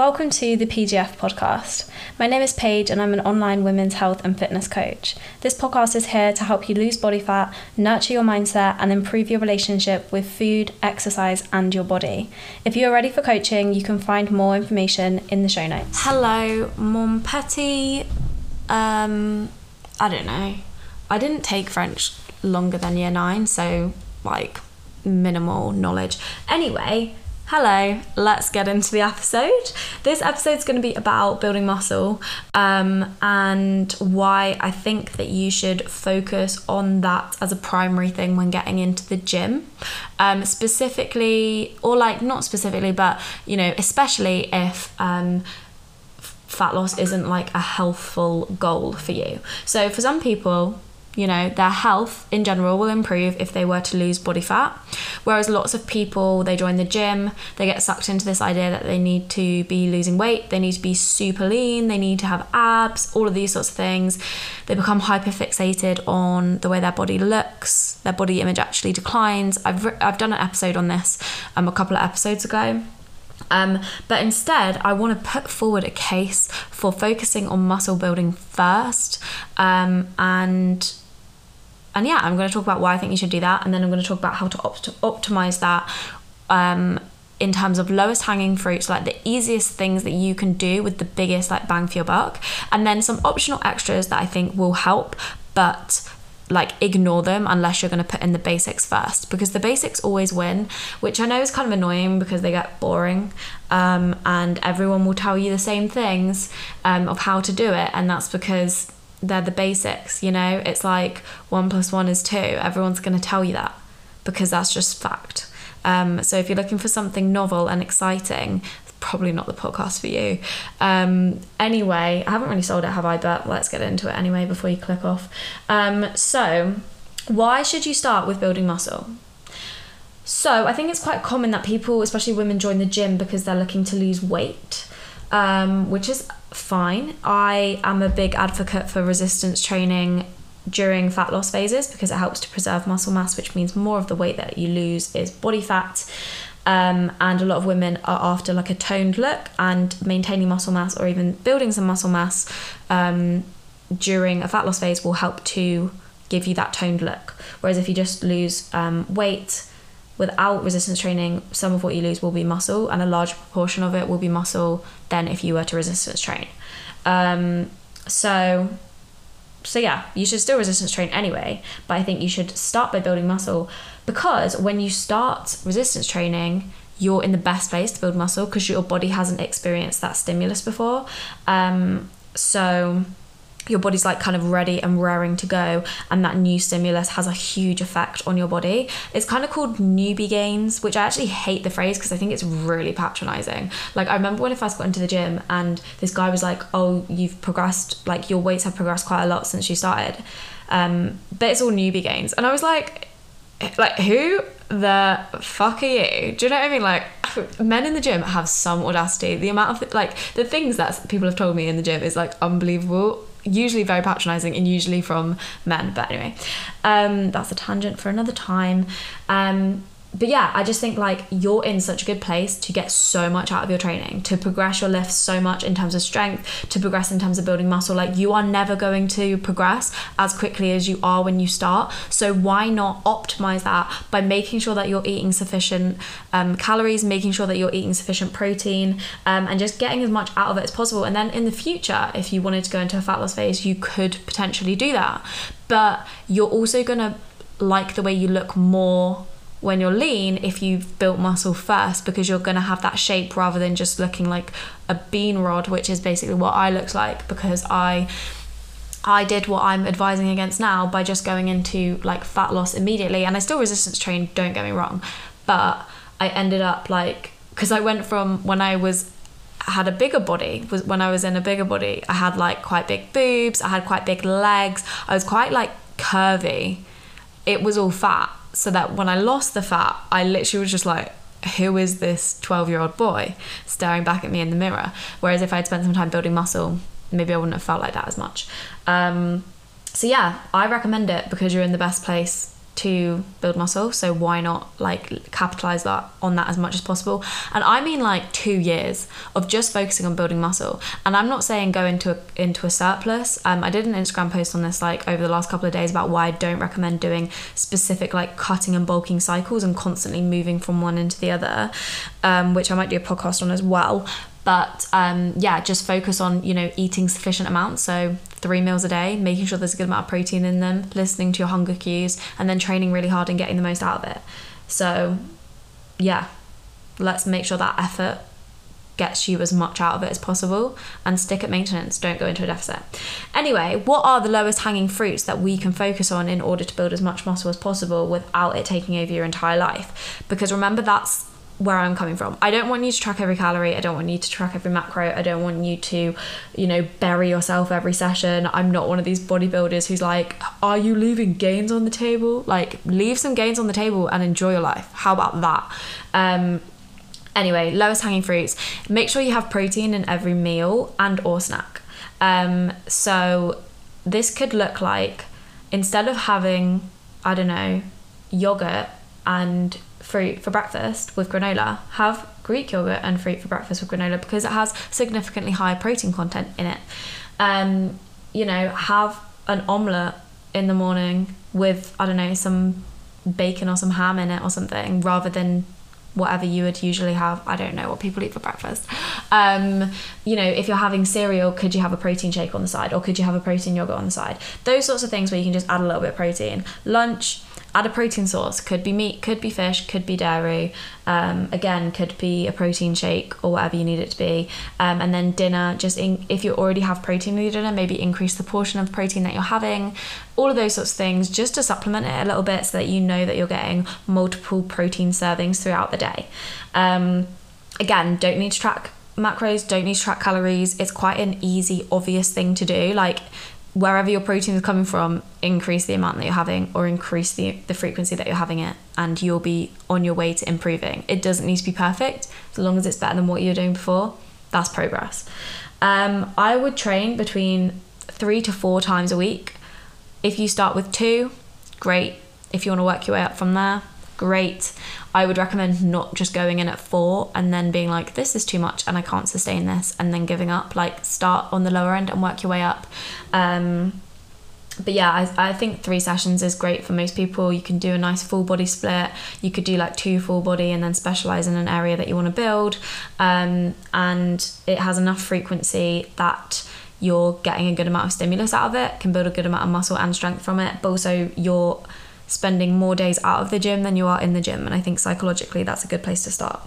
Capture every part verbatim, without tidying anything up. Welcome to the P G F podcast. My name is Paige and I'm an online women's health and fitness coach. This podcast is here to help you lose body fat, nurture your mindset and improve your relationship with food, exercise and your body. If you are ready for coaching, you can find more information in the show notes. Hello, Mon Petit. Um, I don't know. I didn't take French longer than year nine, so like minimal knowledge. Anyway, hello, let's get into the episode. This episode's going to be about building muscle um, and why I think that you should focus on that as a primary thing when getting into the gym. Um, specifically, or like not specifically, but you know, especially if um, fat loss isn't like a healthful goal for you. So for some people, you know, their health in general will improve if they were to lose body fat. Whereas lots of people, they join the gym, they get sucked into this idea that they need to be losing weight, they need to be super lean, they need to have abs, all of these sorts of things. They become hyperfixated on the way their body looks, their body image actually declines. I've, re- I've done an episode on this um, a couple of episodes ago. Um, but instead, I want to put forward a case for focusing on muscle building first. Um, and and yeah, I'm going to talk about why I think you should do that. And then I'm going to talk about how to opt- optimize that um, in terms of lowest hanging fruits, like the easiest things that you can do with the biggest like bang for your buck. And then some optional extras that I think will help, but like ignore them unless you're going to put in the basics first, because the basics always win, which I know is kind of annoying because they get boring um, and everyone will tell you the same things um, of how to do it, and that's because they're the basics. You know, it's like one plus one is two. Everyone's going to tell you that because that's just fact. Um, so if you're looking for something novel and exciting, it's probably not the podcast for you. Um, anyway, I haven't really sold it, have I? But let's get into it anyway before you click off. Um, so why should you start with building muscle? So I think it's quite common that people, especially women, join the gym because they're looking to lose weight, um, which is fine. I am a big advocate for resistance training during fat loss phases because it helps to preserve muscle mass, which means more of the weight that you lose is body fat. Um, and a lot of women are after like a toned look, and maintaining muscle mass or even building some muscle mass um, during a fat loss phase will help to give you that toned look. Whereas if you just lose um, weight without resistance training, some of what you lose will be muscle, and a large proportion of it will be muscle than if you were to resistance train. Um, so... So yeah, you should still resistance train anyway, but I think you should start by building muscle, because when you start resistance training, you're in the best place to build muscle because your body hasn't experienced that stimulus before. Um, so your body's like kind of ready and raring to go, and that new stimulus has a huge effect on your body. It's kind of called newbie gains, which I actually hate the phrase because I think it's really patronizing. Like, I remember when I first got into the gym and this guy was like, oh, you've progressed, like your weights have progressed quite a lot since you started, um, but it's all newbie gains. And I was like, like who the fuck are you? Do you know what I mean? Like, men in the gym have some audacity. The amount of like the things that people have told me in the gym is like unbelievable, usually very patronizing and usually from men. But anyway, um that's a tangent for another time. Um but yeah, I just think like you're in such a good place to get so much out of your training, to progress your lifts so much in terms of strength, to progress in terms of building muscle. Like, you are never going to progress as quickly as you are when you start, so why not optimize that by making sure that you're eating sufficient um, calories, making sure that you're eating sufficient protein, um, and just getting as much out of it as possible. And then in the future, if you wanted to go into a fat loss phase, you could potentially do that, but you're also gonna like the way you look more when you're lean if you've built muscle first, because you're going to have that shape rather than just looking like a bean rod, which is basically what I looked like, because I I did what I'm advising against now by just going into like fat loss immediately. And I still resistance trained, don't get me wrong, but I ended up like, because I went from when I was had a bigger body was when I was in a bigger body I had like quite big boobs, I had quite big legs, I was quite like curvy. It was all fat. So that when I lost the fat, I literally was just like, who is this twelve-year-old boy staring back at me in the mirror? Whereas if I had spent some time building muscle, maybe I wouldn't have felt like that as much. Um, so yeah, I recommend it because you're in the best place to build muscle, so why not like capitalize that on that as much as possible. And I mean like two years of just focusing on building muscle. And I'm not saying go into a, into a surplus. Um, I did an Instagram post on this like over the last couple of days about why I don't recommend doing specific like cutting and bulking cycles and constantly moving from one into the other, um, which I might do a podcast on as well. But um, yeah, just focus on, you know, eating sufficient amounts. So three meals a day, making sure there's a good amount of protein in them, listening to your hunger cues, and then training really hard and getting the most out of it. So yeah, let's make sure that effort gets you as much out of it as possible, and stick at maintenance, don't go into a deficit. Anyway, what are the lowest hanging fruits that we can focus on in order to build as much muscle as possible without it taking over your entire life? Because remember, that's where I'm coming from. I don't want you to track every calorie. I don't want you to track every macro. I don't want you to, you know, bury yourself every session. I'm not one of these bodybuilders who's like, are you leaving gains on the table? Like, leave some gains on the table and enjoy your life. How about that? Um, anyway, lowest hanging fruits. Make sure you have protein in every meal and or snack. Um, so this could look like, instead of having, I don't know, yogurt and fruit for breakfast with granola, have Greek yogurt and fruit for breakfast with granola, because it has significantly higher protein content in it. Um, you know, have an omelette in the morning with, I don't know, some bacon or some ham in it or something, rather than whatever you would usually have. I don't know what people eat for breakfast. Um, you know, if you're having cereal, could you have a protein shake on the side, or could you have a protein yogurt on the side? Those sorts of things where you can just add a little bit of protein. Lunch, add a protein source. Could be meat, could be fish, could be dairy. Um, again, could be a protein shake or whatever you need it to be. Um, and then dinner, just in, if you already have protein in your dinner, maybe increase the portion of protein that you're having. All of those sorts of things, just to supplement it a little bit so that you know that you're getting multiple protein servings throughout the day. Um, again, don't need to track macros, don't need to track calories. It's quite an easy, obvious thing to do. Like, wherever your protein is coming from, increase the amount that you're having, or increase the, the frequency that you're having it, and you'll be on your way to improving. It doesn't need to be perfect. As long as it's better than what you were doing before, that's progress. Um, I would train between three to four times a week. If you start with two, great. If you want to work your way up from there, great. I would recommend not just going in at four and then being like, this is too much and I can't sustain this, and then giving up. Like, start on the lower end and work your way up. Um, but yeah, I, I think three sessions is great for most people. You can do a nice full body split. You could do like two full body and then specialize in an area that you want to build. Um, and it has enough frequency that you're getting a good amount of stimulus out of it, can build a good amount of muscle and strength from it, but also you're spending more days out of the gym than you are in the gym. And I think psychologically that's a good place to start.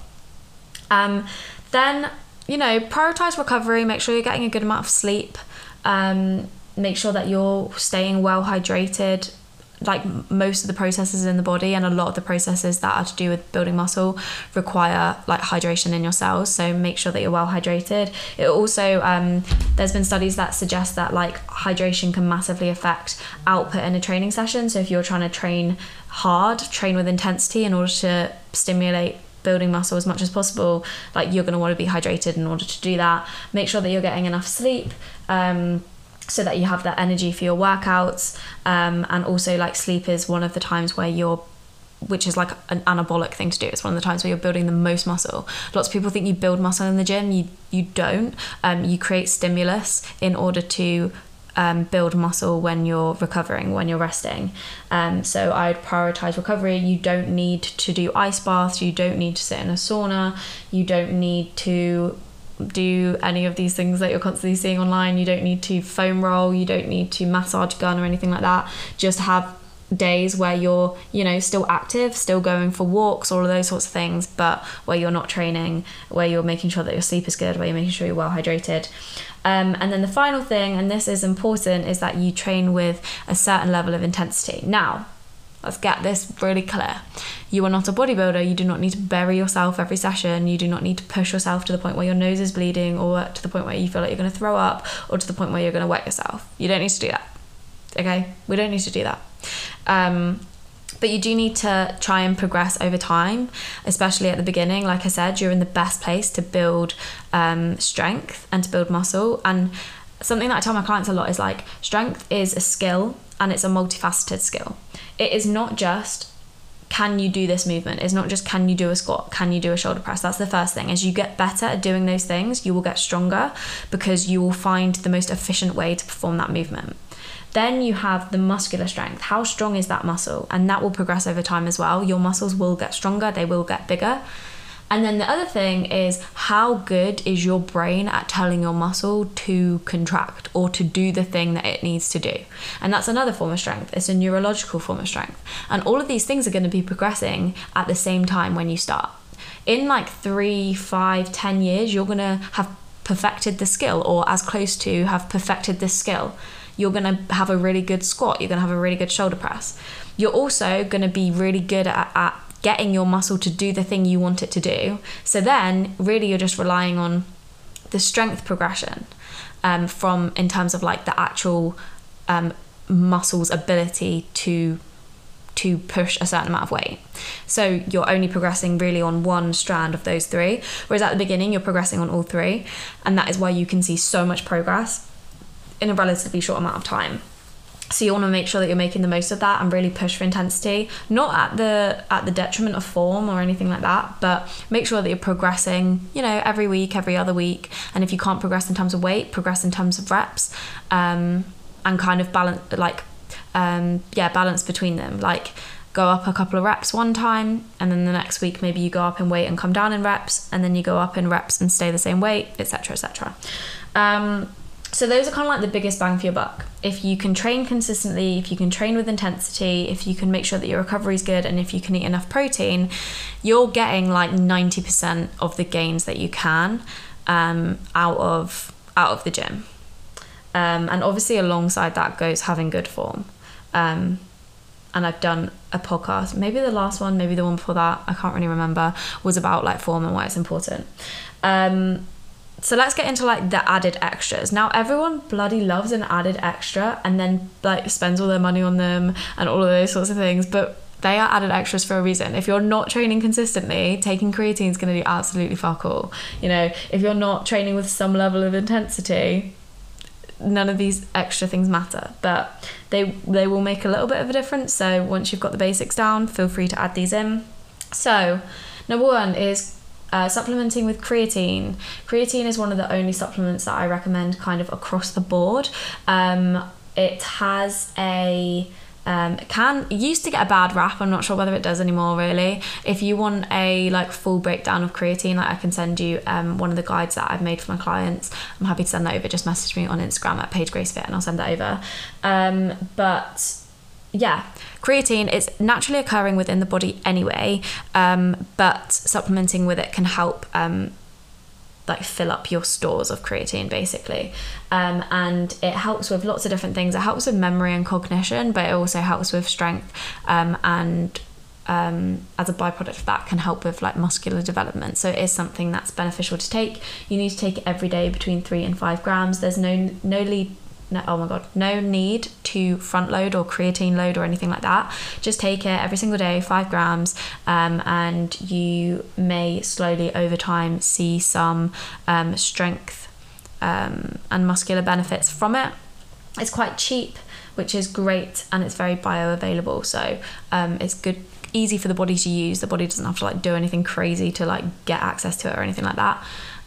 Um, then, you know, prioritize recovery. Make sure you're getting a good amount of sleep. Um, make sure that you're staying well hydrated. Like, most of the processes in the body and a lot of the processes that are to do with building muscle require like hydration in your cells, so make sure that you're well hydrated. It also, um, there's been studies that suggest that like hydration can massively affect output in a training session. So if you're trying to train hard, train with intensity in order to stimulate building muscle as much as possible, like you're going to want to be hydrated in order to do that. Make sure that you're getting enough sleep, um, so that you have that energy for your workouts. Um, and also like sleep is one of the times where you're, which is like an anabolic thing to do. It's one of the times where you're building the most muscle. Lots of people think you build muscle in the gym. You, you don't. Um, you create stimulus in order to um, build muscle when you're recovering, when you're resting. Um, so I would prioritize recovery. You don't need to do ice baths. You don't need to sit in a sauna. You don't need to do any of these things that you're constantly seeing online. You don't need to foam roll, you don't need to massage gun or anything like that. Just have days where you're, you know, still active, still going for walks, all of those sorts of things, but where you're not training, where you're making sure that your sleep is good, where you're making sure you're well hydrated. Um, and then the final thing, and this is important, is that you train with a certain level of intensity. Now, let's get this really clear. You are not a bodybuilder. You do not need to bury yourself every session. You do not need to push yourself to the point where your nose is bleeding, or to the point where you feel like you're going to throw up, or to the point where you're going to wet yourself. You don't need to do that. Okay? We don't need to do that. Um, but you do need to try and progress over time, especially at the beginning. Like I said, you're in the best place to build um, strength and to build muscle. And something that I tell my clients a lot is like, strength is a skill, and it's a multifaceted skill. it is not just can you do this movement, it's not just can you do a squat, can you do a shoulder press. That's the first thing. As you get better at doing those things, you will get stronger because you will find the most efficient way to perform that movement. Then you have the muscular strength. How strong is that muscle? And that will progress over time as well. Your muscles will get stronger, they will get bigger. And then the other thing is, how good is your brain at telling your muscle to contract or to do the thing that it needs to do? And that's another form of strength. It's a neurological form of strength. And all of these things are going to be progressing at the same time when you start. In like three, five, ten years, you're going to have perfected the skill, or as close to have perfected this skill. You're going to have a really good squat. You're going to have a really good shoulder press. You're also going to be really good at, at getting your muscle to do the thing you want it to do. So then really you're just relying on the strength progression um, from in terms of like the actual um, muscle's ability to to push a certain amount of weight. So you're only progressing really on one strand of those three, whereas at the beginning you're progressing on all three, and that is why you can see so much progress in a relatively short amount of time. So you want to make sure that you're making the most of that and really push for intensity, not at the at the detriment of form or anything like that, but make sure that you're progressing, you know, every week, every other week. And if you can't progress in terms of weight, progress in terms of reps, um, and kind of balance, like, um, yeah, balance between them. Like, go up a couple of reps one time, and then the next week maybe you go up in weight and come down in reps, and then you go up in reps and stay the same weight, et cetera, et cetera. Um, So those are kind of like the biggest bang for your buck. If you can train consistently, if you can train with intensity, if you can make sure that your recovery is good, and if you can eat enough protein, you're getting like ninety percent of the gains that you can um, out of out of the gym. Um, and obviously alongside that goes having good form. Um, and I've done a podcast, maybe the last one, maybe the one before that, I can't really remember, was about like form and why it's important. Um, So let's get into like the added extras. Now everyone bloody loves an added extra and then like spends all their money on them and all of those sorts of things, but they are added extras for a reason. If you're not training consistently, taking creatine is going to do absolutely fuck all. You know, if you're not training with some level of intensity, none of these extra things matter, but they they will make a little bit of a difference. So once you've got the basics down, feel free to add these in. So number one is Uh, supplementing with creatine. Creatine is one of the only supplements that I recommend kind of across the board. Um, it has a, um, it can, it used to get a bad rap. I'm not sure whether it does anymore really. If you want a like full breakdown of creatine, like I can send you um, one of the guides that I've made for my clients. I'm happy to send that over. Just message me on Instagram at paigegracefit and I'll send that over. Um, but yeah, creatine is naturally occurring within the body anyway, um, but supplementing with it can help um, like fill up your stores of creatine basically. Um, and it helps with lots of different things. It helps with memory and cognition, but it also helps with strength, um, and um, as a byproduct of that can help with like muscular development. So it is something that's beneficial to take. You need to take it every day between three and five grams. There's no, no lead No, oh my god, no need to front load or creatine load or anything like that. Just take it every single day, five grams, um, and you may slowly over time see some um, strength um, and muscular benefits from it. It's quite cheap, which is great, and it's very bioavailable, so um, it's good, easy for the body to use. The body doesn't have to like do anything crazy to like get access to it or anything like that.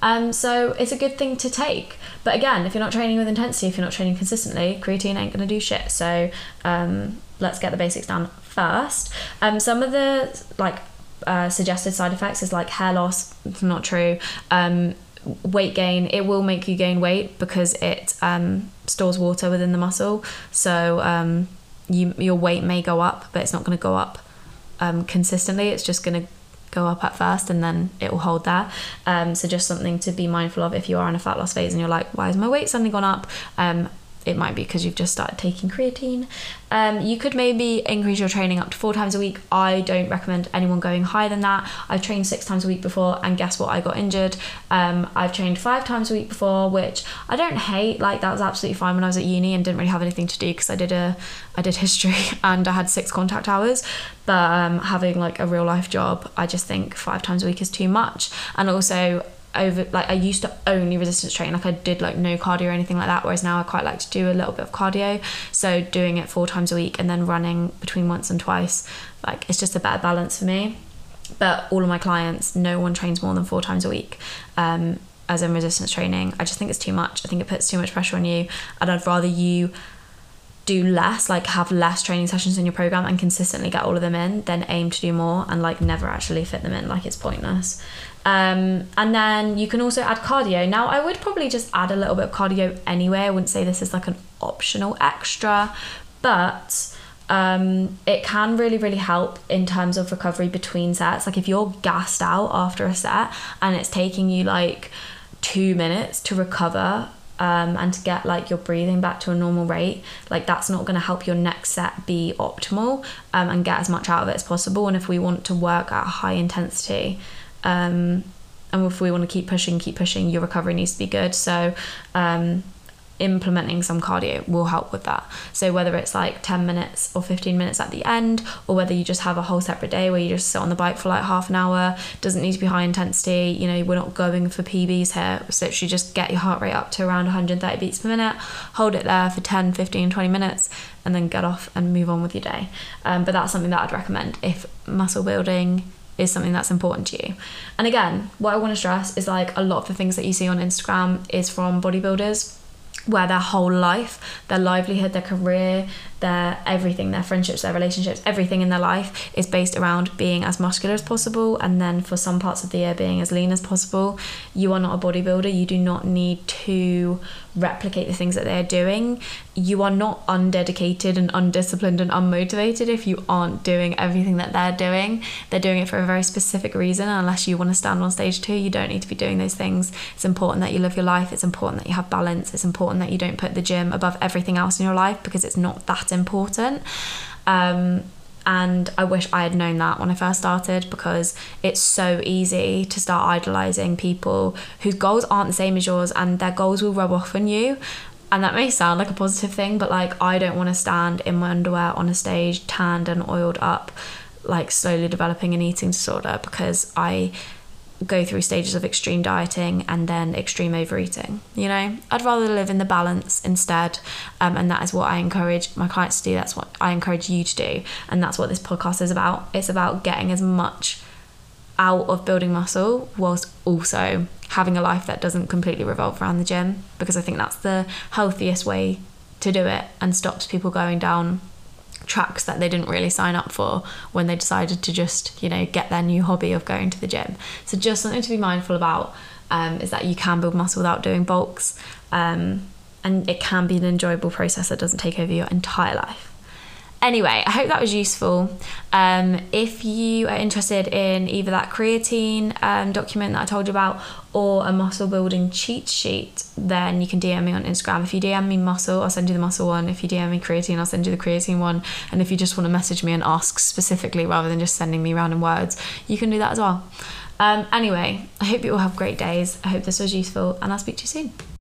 Um, so it's a good thing to take, but again, if you're not training with intensity, if you're not training consistently, creatine ain't gonna do shit. So um, let's get the basics down first. Um, some of the like uh, suggested side effects is like hair loss. It's not true. Um, weight gain. It will make you gain weight because it um, stores water within the muscle. So um, you, your weight may go up, but it's not gonna go up um, consistently. It's just gonna go up at first and then it will hold there. Um, so just something to be mindful of if you are in a fat loss phase and you're like, why has my weight suddenly gone up? Um, it might be because you've just started taking creatine. Um, you could maybe increase your training up to four times a week. I don't recommend anyone going higher than that. I've trained six times a week before and guess what? I got injured. Um, I've trained five times a week before, which I don't hate. Like that was absolutely fine when I was at uni and didn't really have anything to do because I did a, I did history and I had six contact hours. But um, having like a real life job, I just think five times a week is too much. And also over, like I used to only resistance train, like I did like no cardio or anything like that, whereas now I quite like to do a little bit of cardio. So doing it four times a week and then running between once and twice, like it's just a better balance for me. But all of my clients, no one trains more than four times a week, um, as in resistance training. I just think it's too much. I think it puts too much pressure on you, and I'd rather you do less, like have less training sessions in your program and consistently get all of them in, then aim to do more and like never actually fit them in. Like it's pointless. Um, and then you can also add cardio. Now I would probably just add a little bit of cardio anyway. I wouldn't say this is like an optional extra, but um, it can really, really help in terms of recovery between sets. Like if you're gassed out after a set and it's taking you like two minutes to recover, Um, and to get like your breathing back to a normal rate, like that's not going to help your next set be optimal um, and get as much out of it as possible. And if we want to work at a high intensity, um, and if we want to keep pushing, keep pushing, your recovery needs to be good. So um, implementing some cardio will help with that. So whether it's like ten minutes or fifteen minutes at the end, or whether you just have a whole separate day where you just sit on the bike for like half an hour, doesn't need to be high intensity. You know, we're not going for P Bs here. So literally just get your heart rate up to around one hundred thirty beats per minute, hold it there for ten, fifteen, twenty minutes, and then get off and move on with your day. Um, but that's something that I'd recommend if muscle building is something that's important to you. And again, what I want to stress is like a lot of the things that you see on Instagram is from bodybuilders, where their whole life, their livelihood, their career, their everything, their friendships, their relationships, everything in their life is based around being as muscular as possible, and then for some parts of the year being as lean as possible. You are not a bodybuilder. You do not need to replicate the things that they're doing. You are not undedicated and undisciplined and unmotivated if you aren't doing everything that they're doing. They're doing it for a very specific reason. Unless you want to stand on stage too, you don't need to be doing those things. It's important that you live your life. It's important that you have balance. It's important that you don't put the gym above everything else in your life, because it's not that important. Um, and I wish I had known that when I first started, because it's so easy to start idolizing people whose goals aren't the same as yours, and their goals will rub off on you. And that may sound like a positive thing, but like I don't want to stand in my underwear on a stage, tanned and oiled up, like slowly developing an eating disorder, because I go through stages of extreme dieting and then extreme overeating. You know, I'd rather live in the balance instead, um, and that is what I encourage my clients to do. That's what I encourage you to do, and that's what this podcast is about. It's about getting as much out of building muscle whilst also having a life that doesn't completely revolve around the gym, because I think that's the healthiest way to do it, and stops people going down tracks that they didn't really sign up for when they decided to just, you know, get their new hobby of going to the gym. So just something to be mindful about um, is that you can build muscle without doing bulks, um, and it can be an enjoyable process that doesn't take over your entire life. Anyway, I hope that was useful. Um, if you are interested in either that creatine um, document that I told you about, or a muscle building cheat sheet, then you can D M me on Instagram. If you D M me muscle, I'll send you the muscle one. If you D M me creatine, I'll send you the creatine one. And if you just want to message me and ask specifically rather than just sending me random words, you can do that as well. Um, anyway, I hope you all have great days. I hope this was useful, and I'll speak to you soon.